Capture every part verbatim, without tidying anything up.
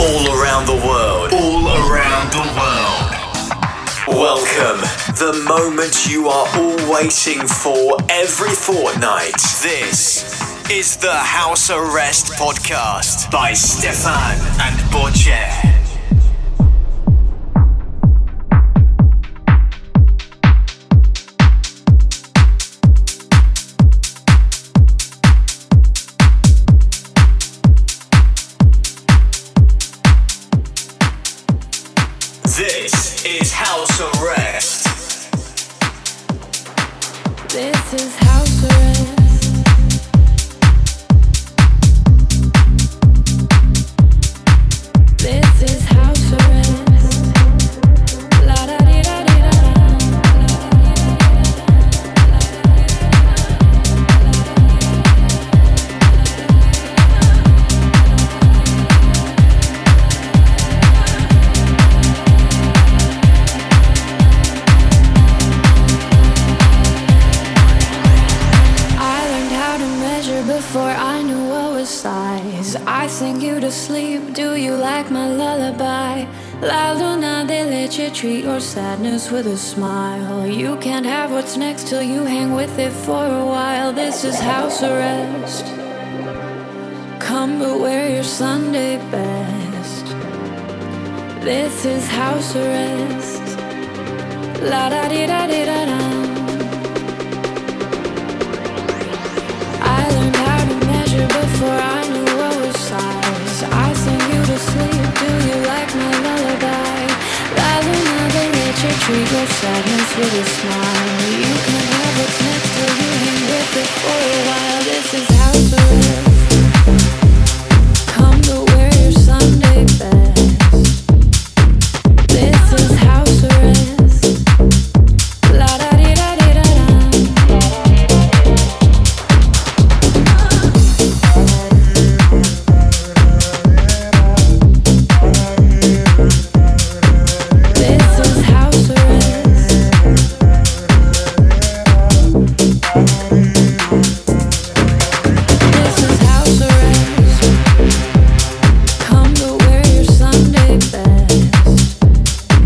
All around the world. All around the world. Welcome. The moment you are all waiting for every fortnight. This is the House Arrest Podcast by Stefan and Borge. Sadness with a smile. You can't have what's next till you hang with it for a while. This is house arrest. Come but wear your Sunday best. This is house arrest. La da di da di da da. I learned how to measure before I knew what was size. I sing you to sleep. Do you like my lullaby? Treat your sadness with a smile. You can have what's next to you and with it for a while. This is house arrest. Come to wear your Sunday best. This is house arrest. La da di da di da da. This is house.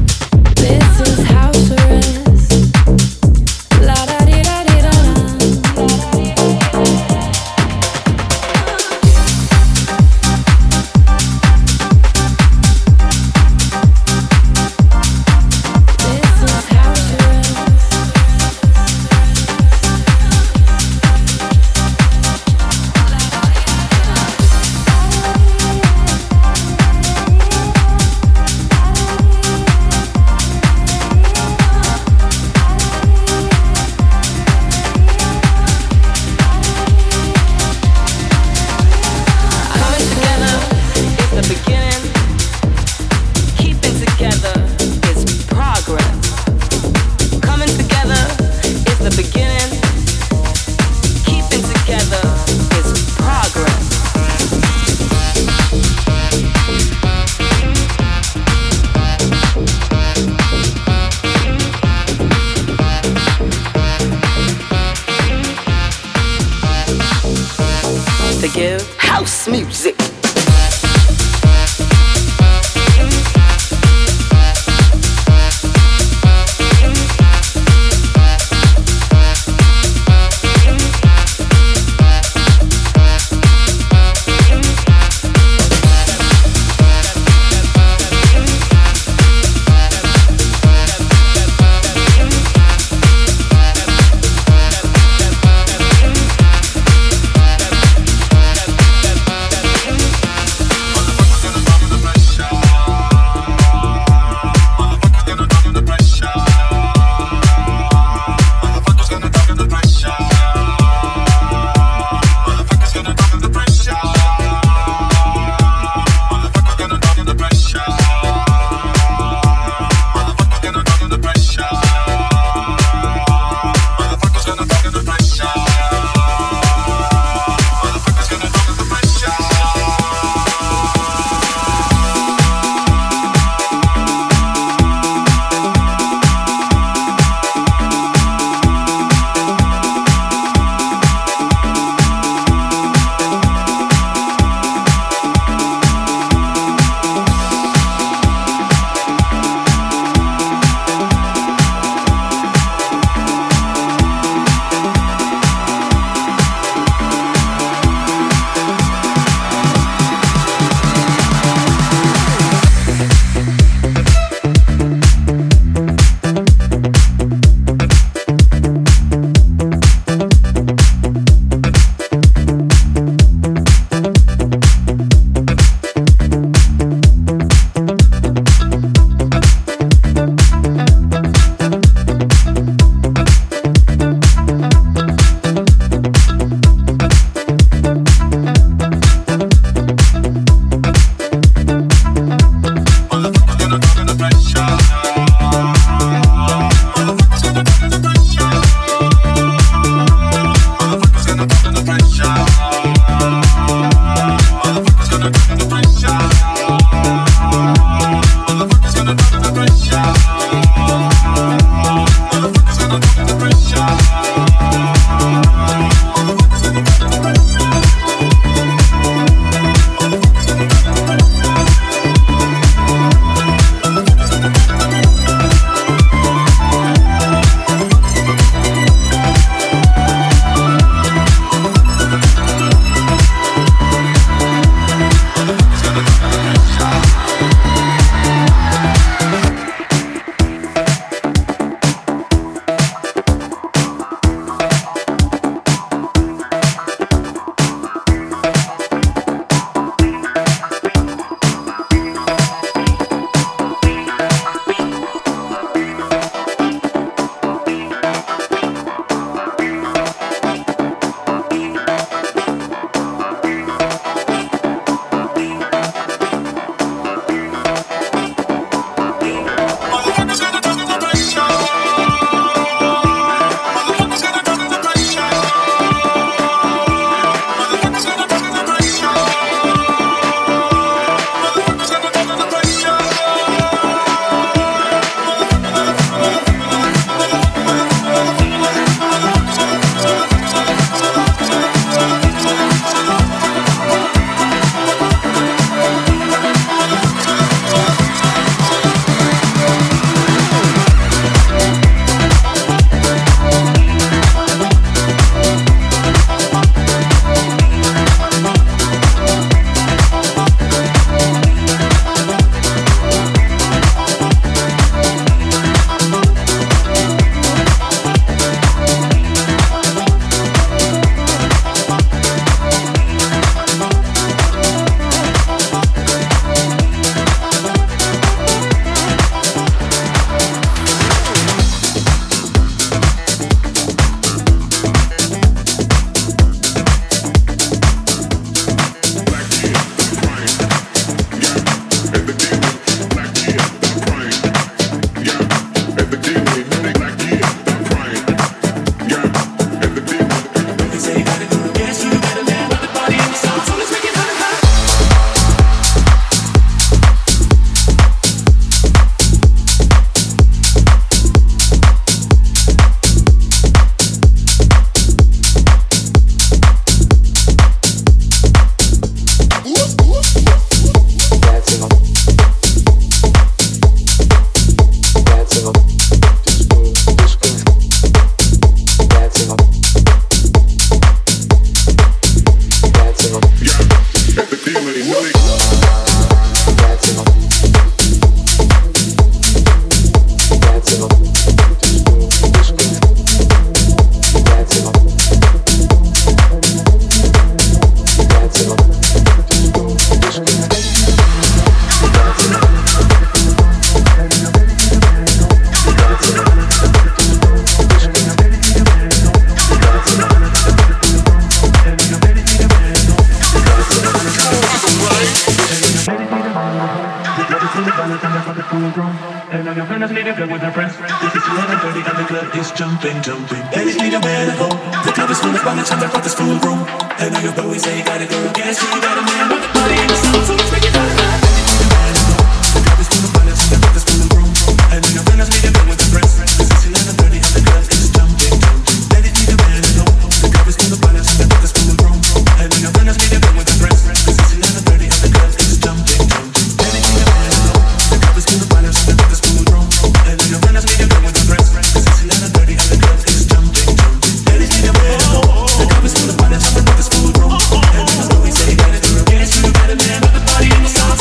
So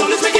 let's make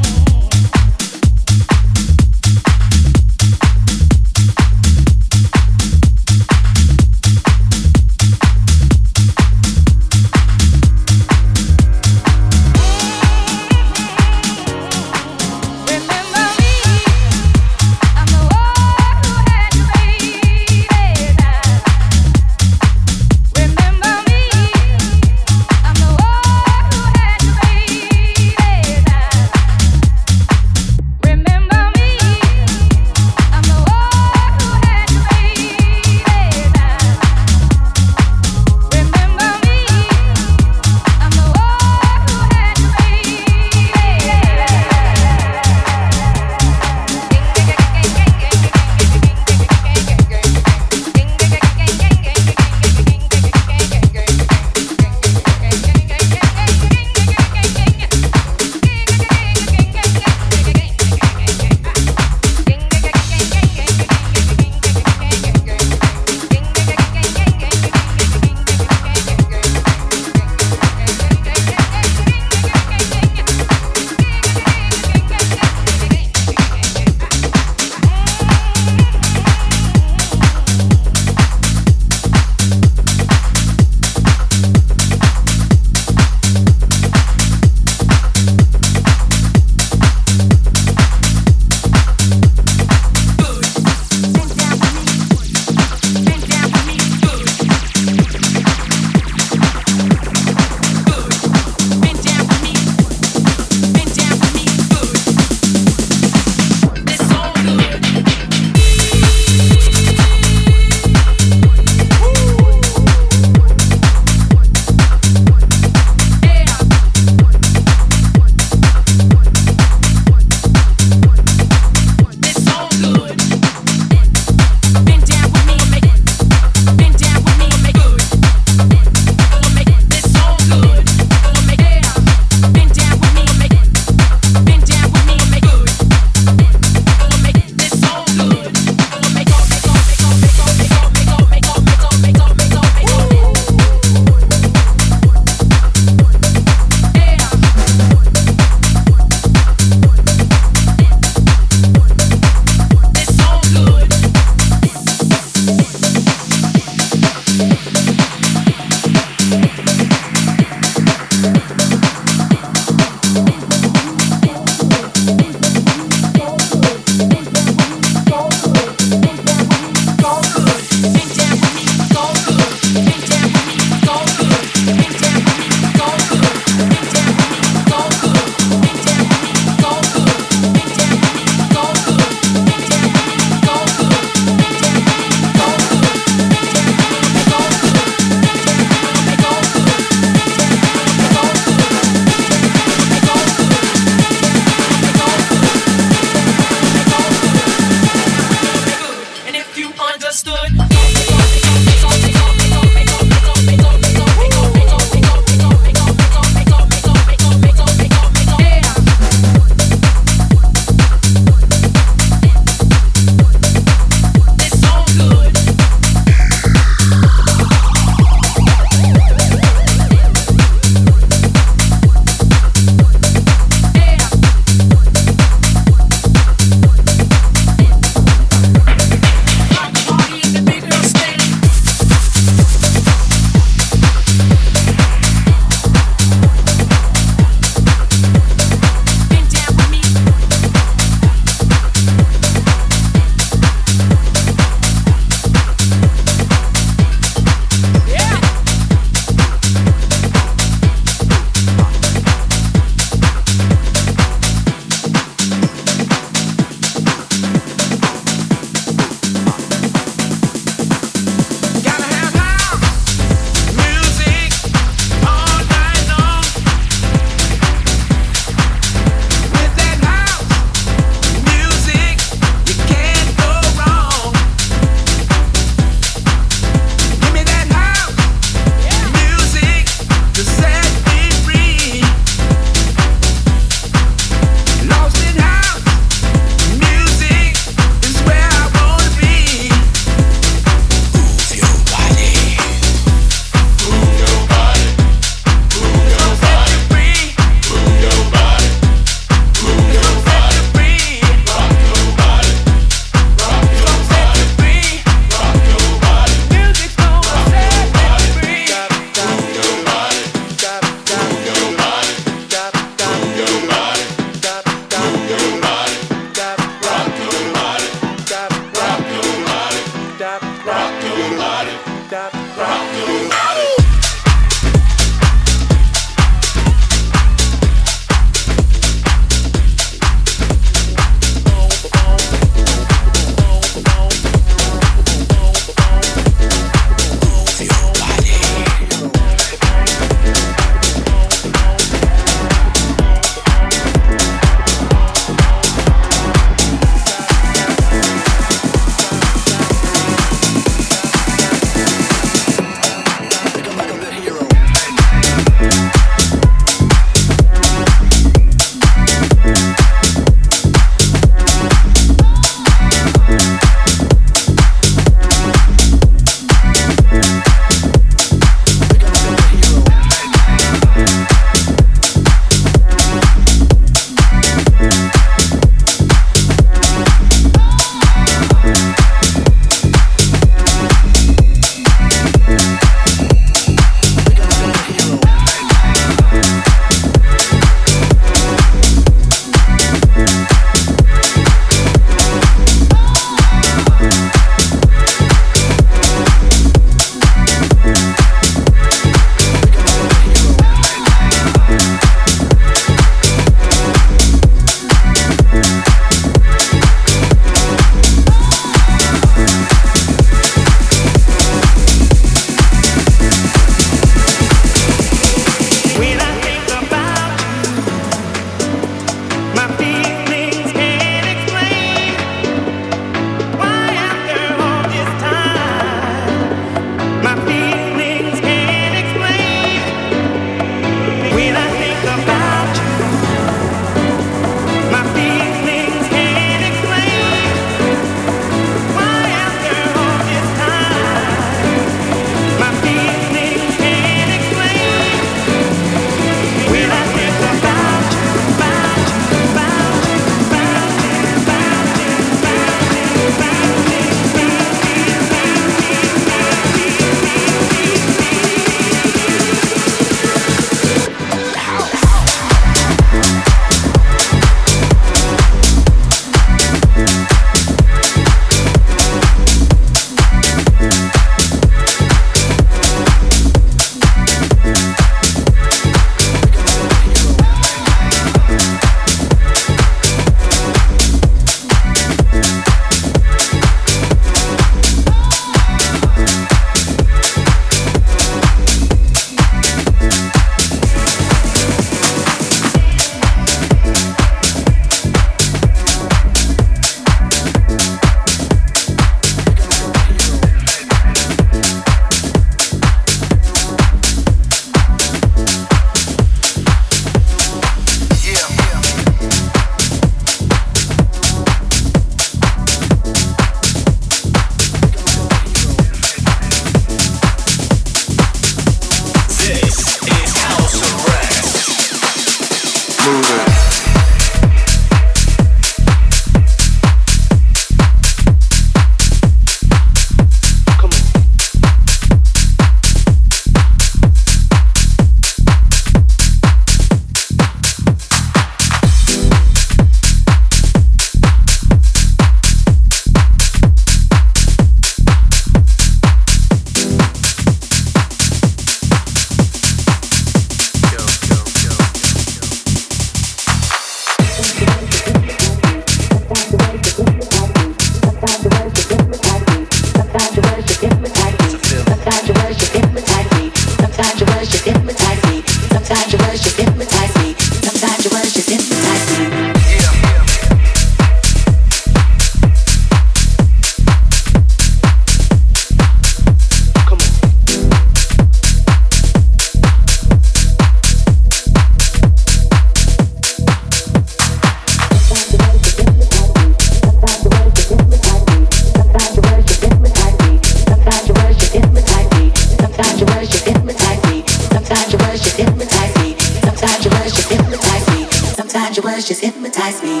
words just hypnotize me.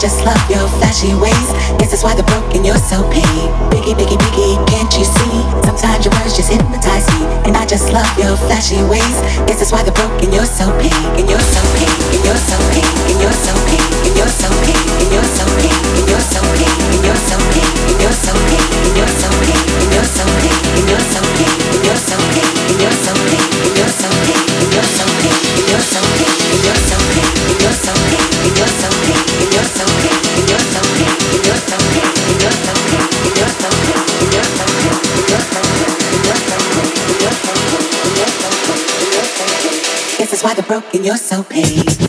Just love your flashy ways. Guess that's why they're broke and you're so paid. Biggie, biggie, biggie, can't you see? Sometimes your words just hypnotize me. And I just love your flashy ways. Guess that's why they're broke and you're so paid. And you're so paid. And you're so paid. And you're so paid. And you're so paid. And you're so paid. And you're so paid. And you're so paid. And you're so paid. And you're so paid. And you're so paid. And you're so paid. And you're so paid. And you're so paid. And you're so paid. And you're so paid. And you're so paid. And you're so paid. And you're so paid. And you're so paid. And you're so paid. You're so big, you're so big, you're so big, you're so big, you're so big, you're so big, you're so big, you're so big, you're so big, you're so big. Guess that's why they're broke and you're so paid.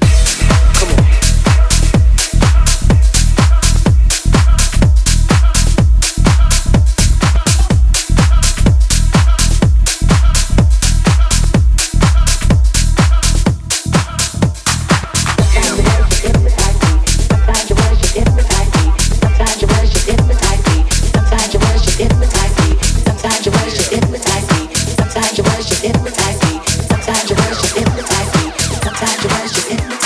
Sometimes your words just hypnotize me. Sometimes your words just hypnotize me. Sometimes your words just hypnotize me.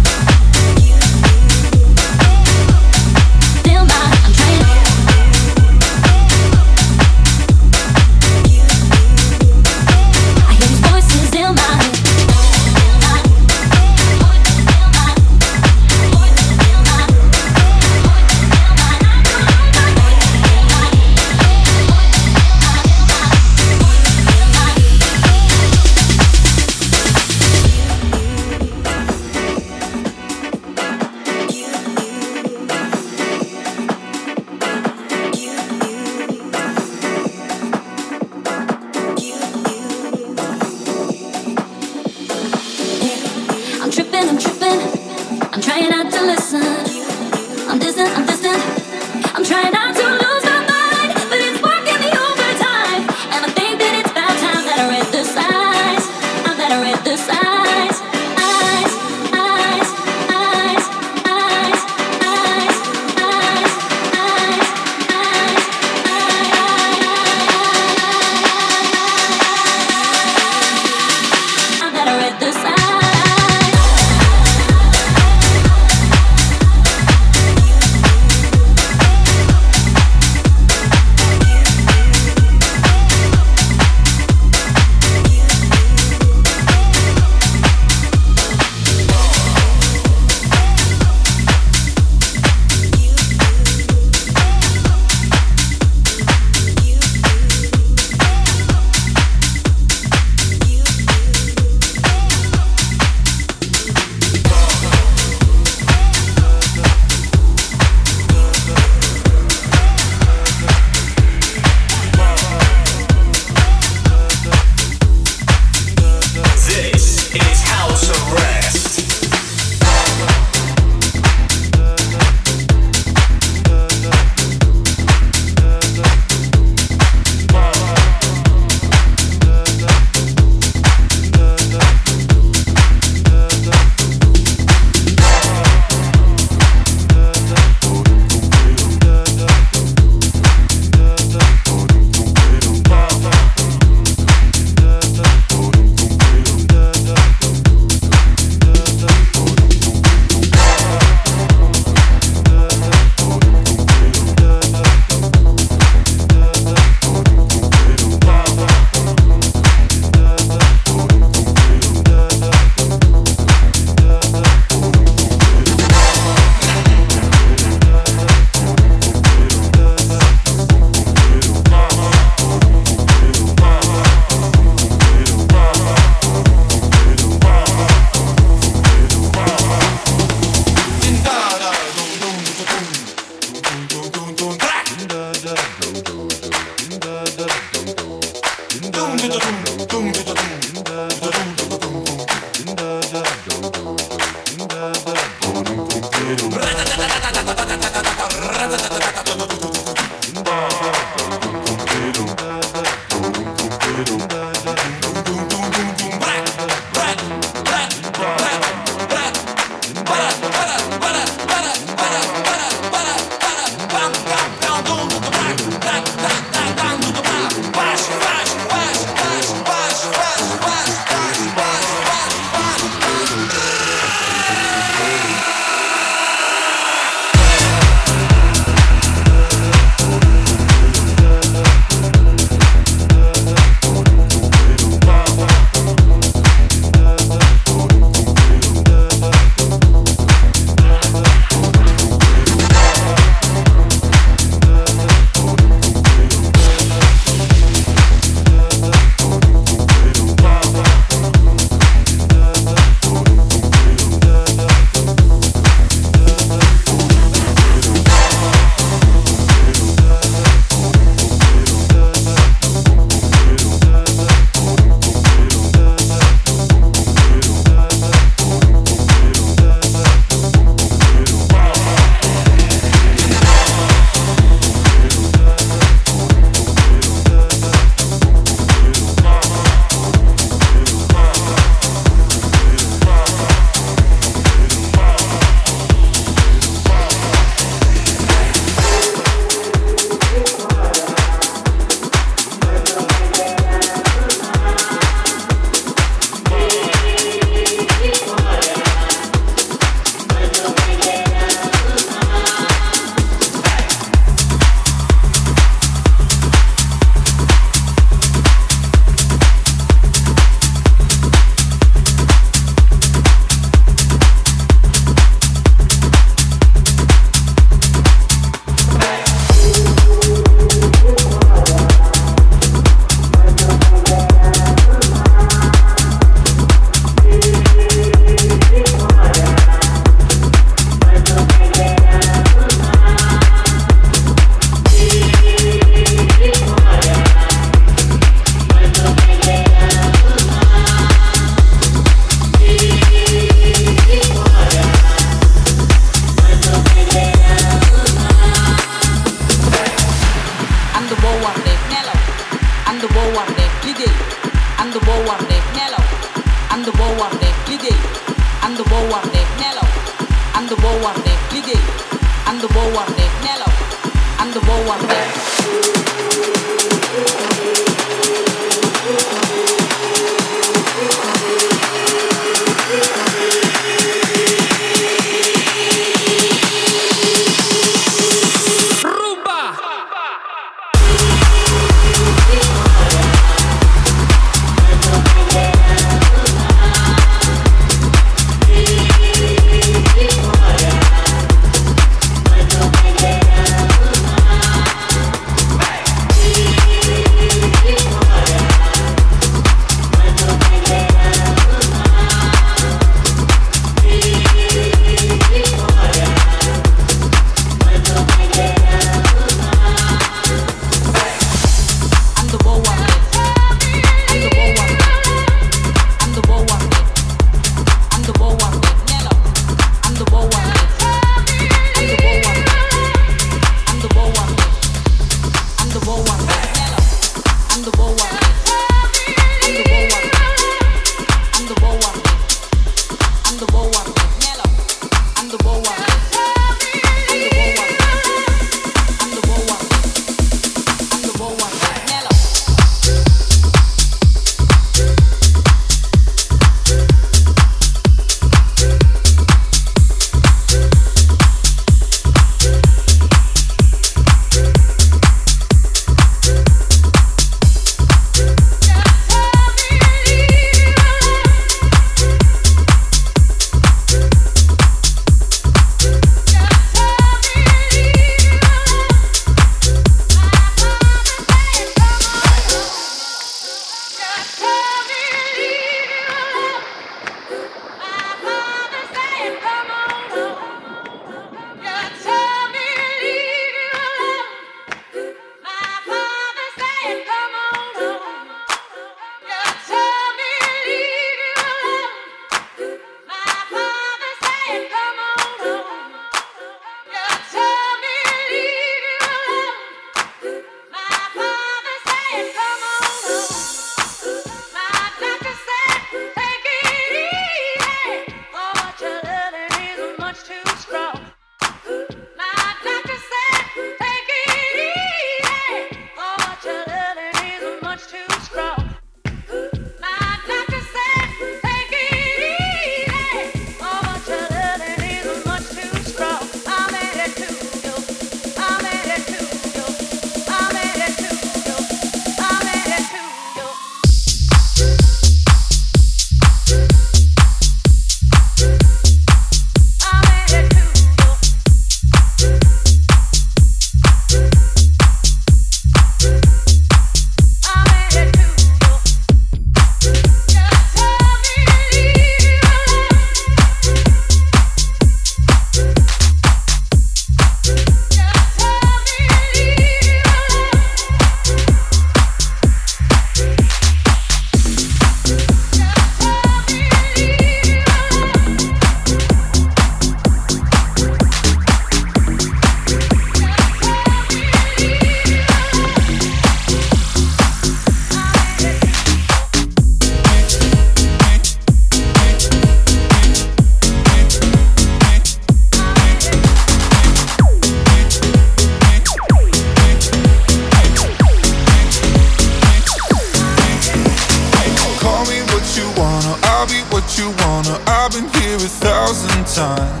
in time.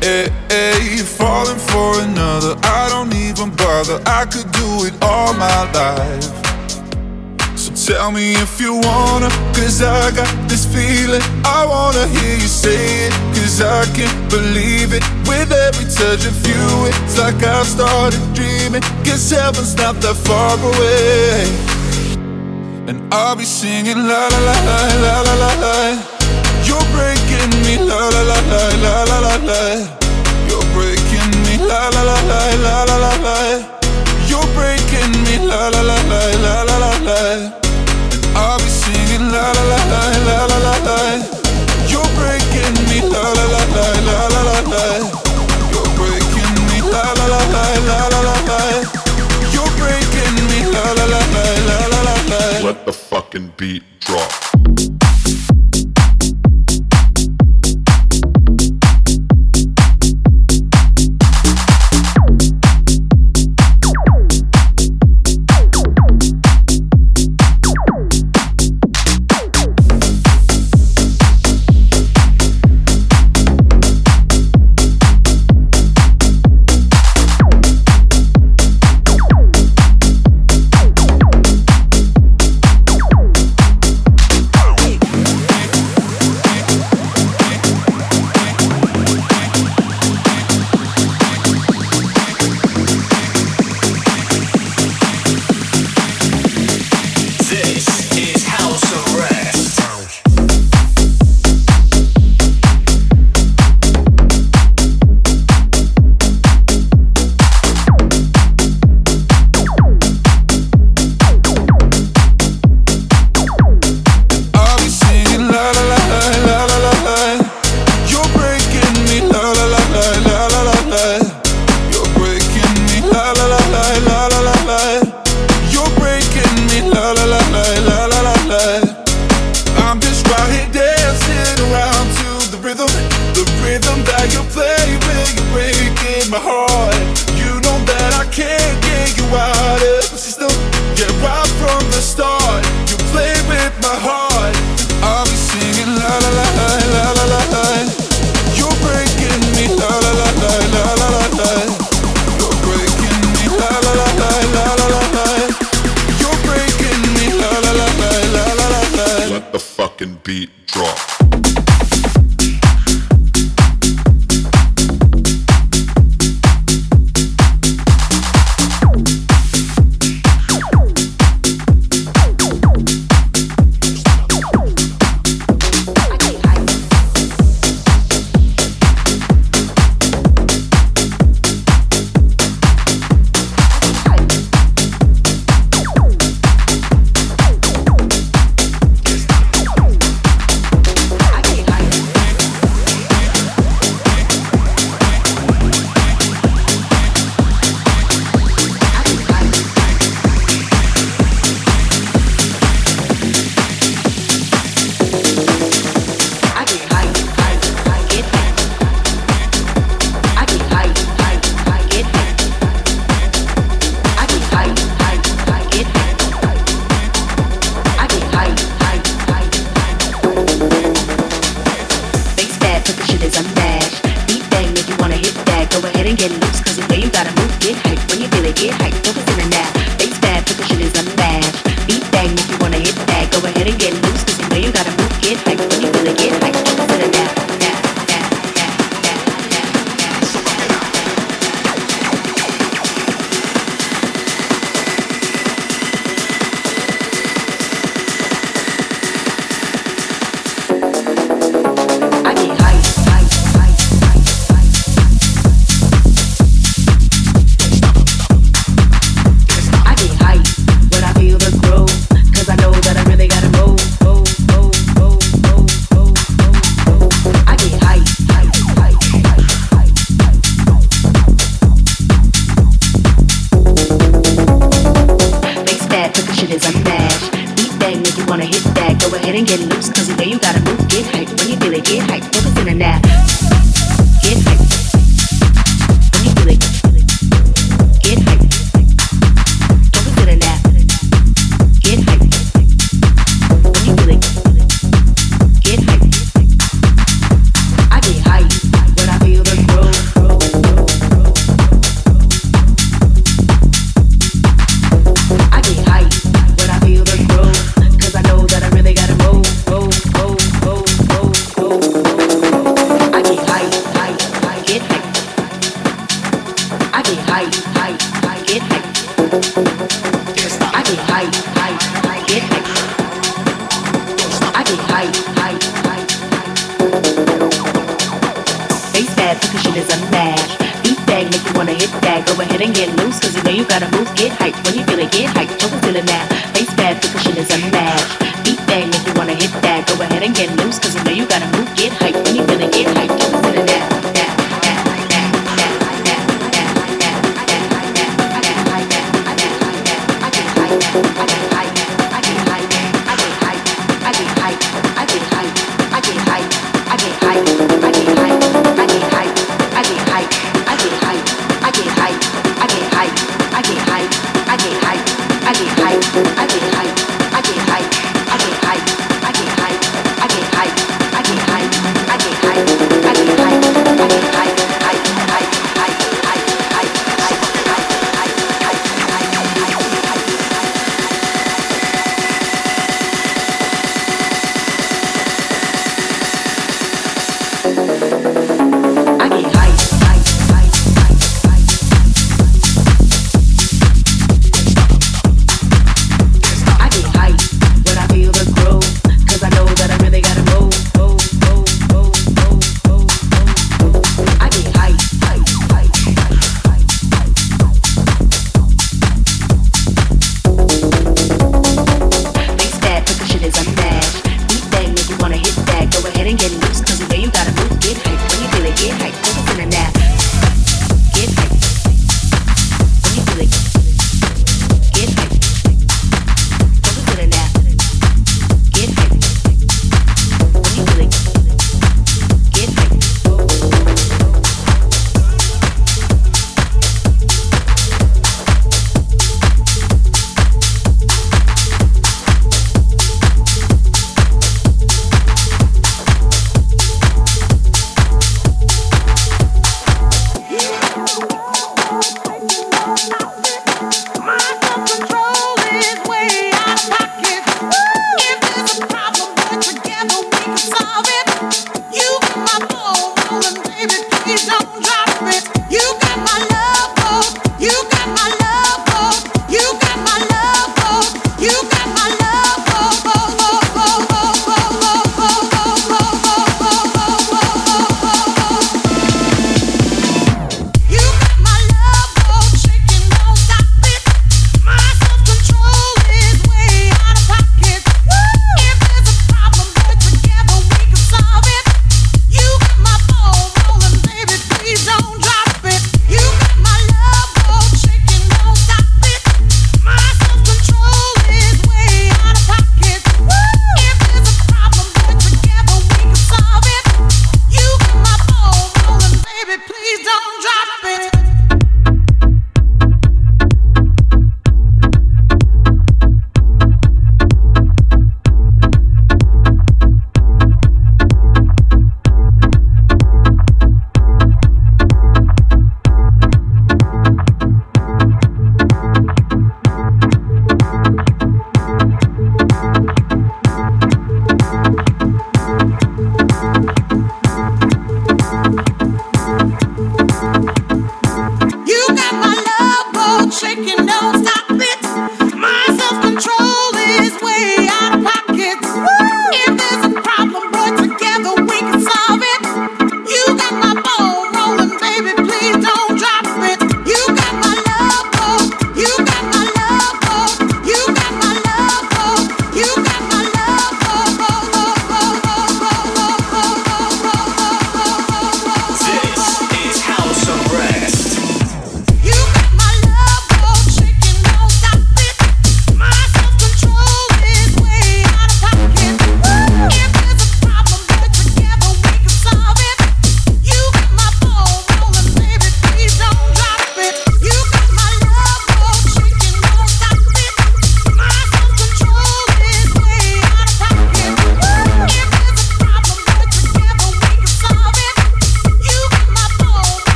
Hey, hey, you're falling for another. I don't even bother. I could do it all my life. So tell me if you wanna, cause I got this feeling. I wanna hear you say it, cause I can't believe it. With every touch of you, it's like I've started dreaming. Guess heaven's not that far away. And I'll be singing la la la la la la la la. You're breaking me la la la la la la la la. You're breaking me la la la la la la la la. You're breaking me la la la la la la la la. And I'll be singing la la la la la la la la. You're breaking me la la la la la la la la. You're breaking me la la la la la la la. You're breaking me la la la la la la. Let the fucking beat drop. I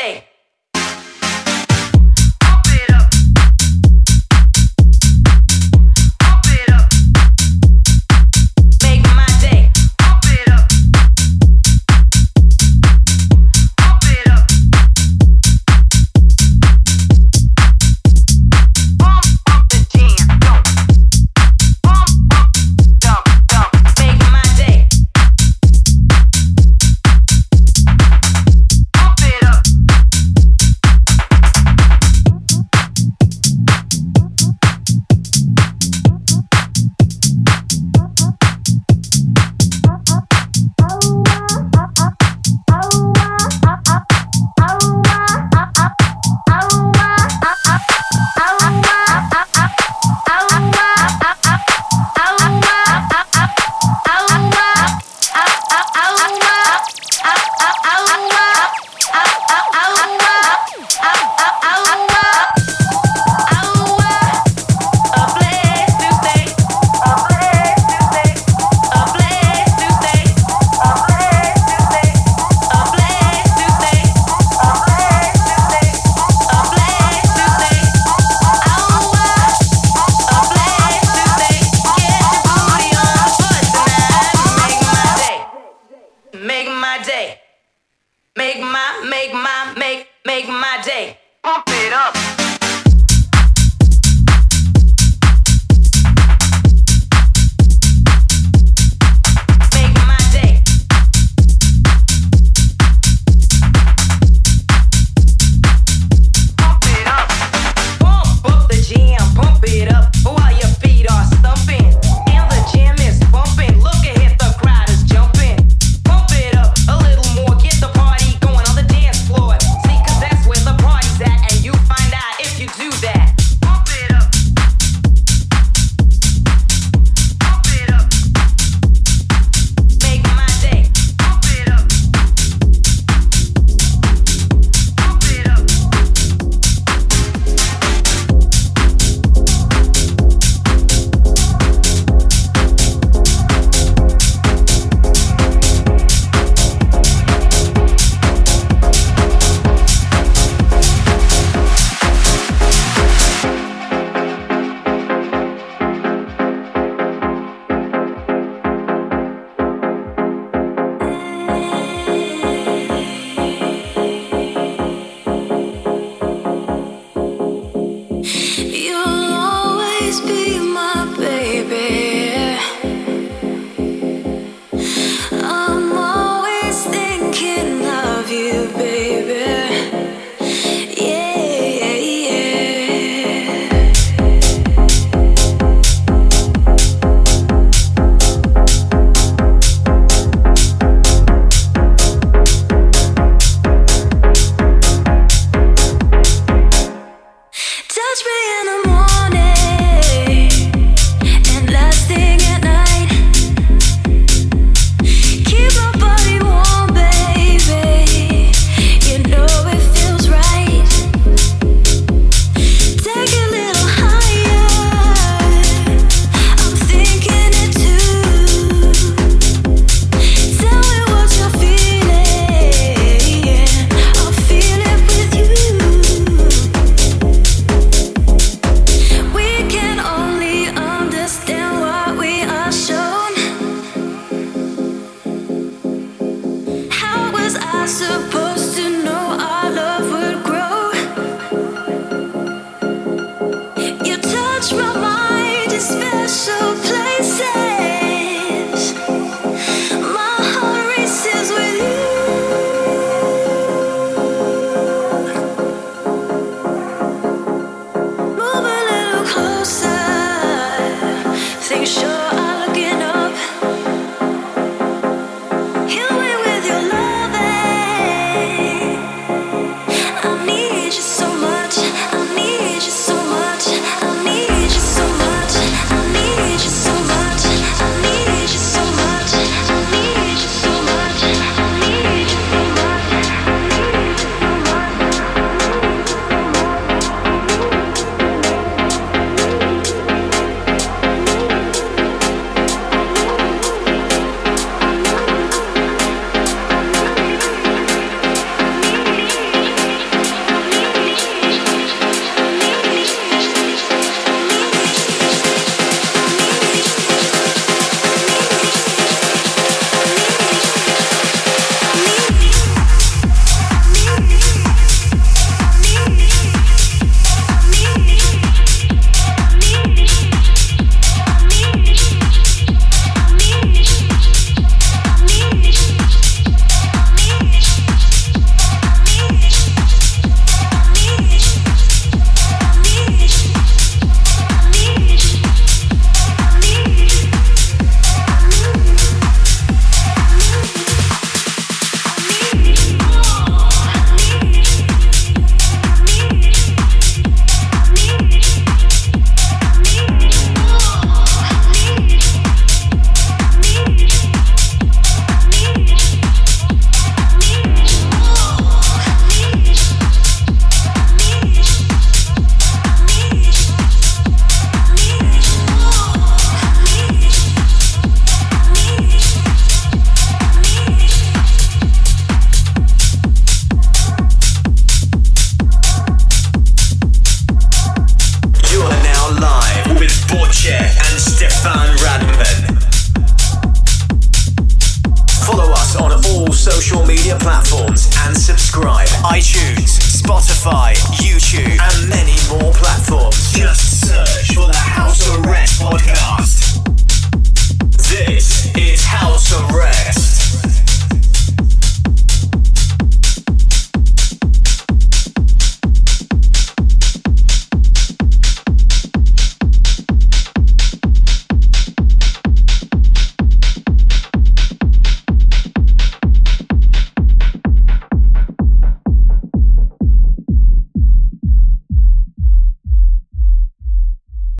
day. Make my day. Make my, make my, make, make my day. Pump it up. Find out. Spotify, YouTube, and many more platforms.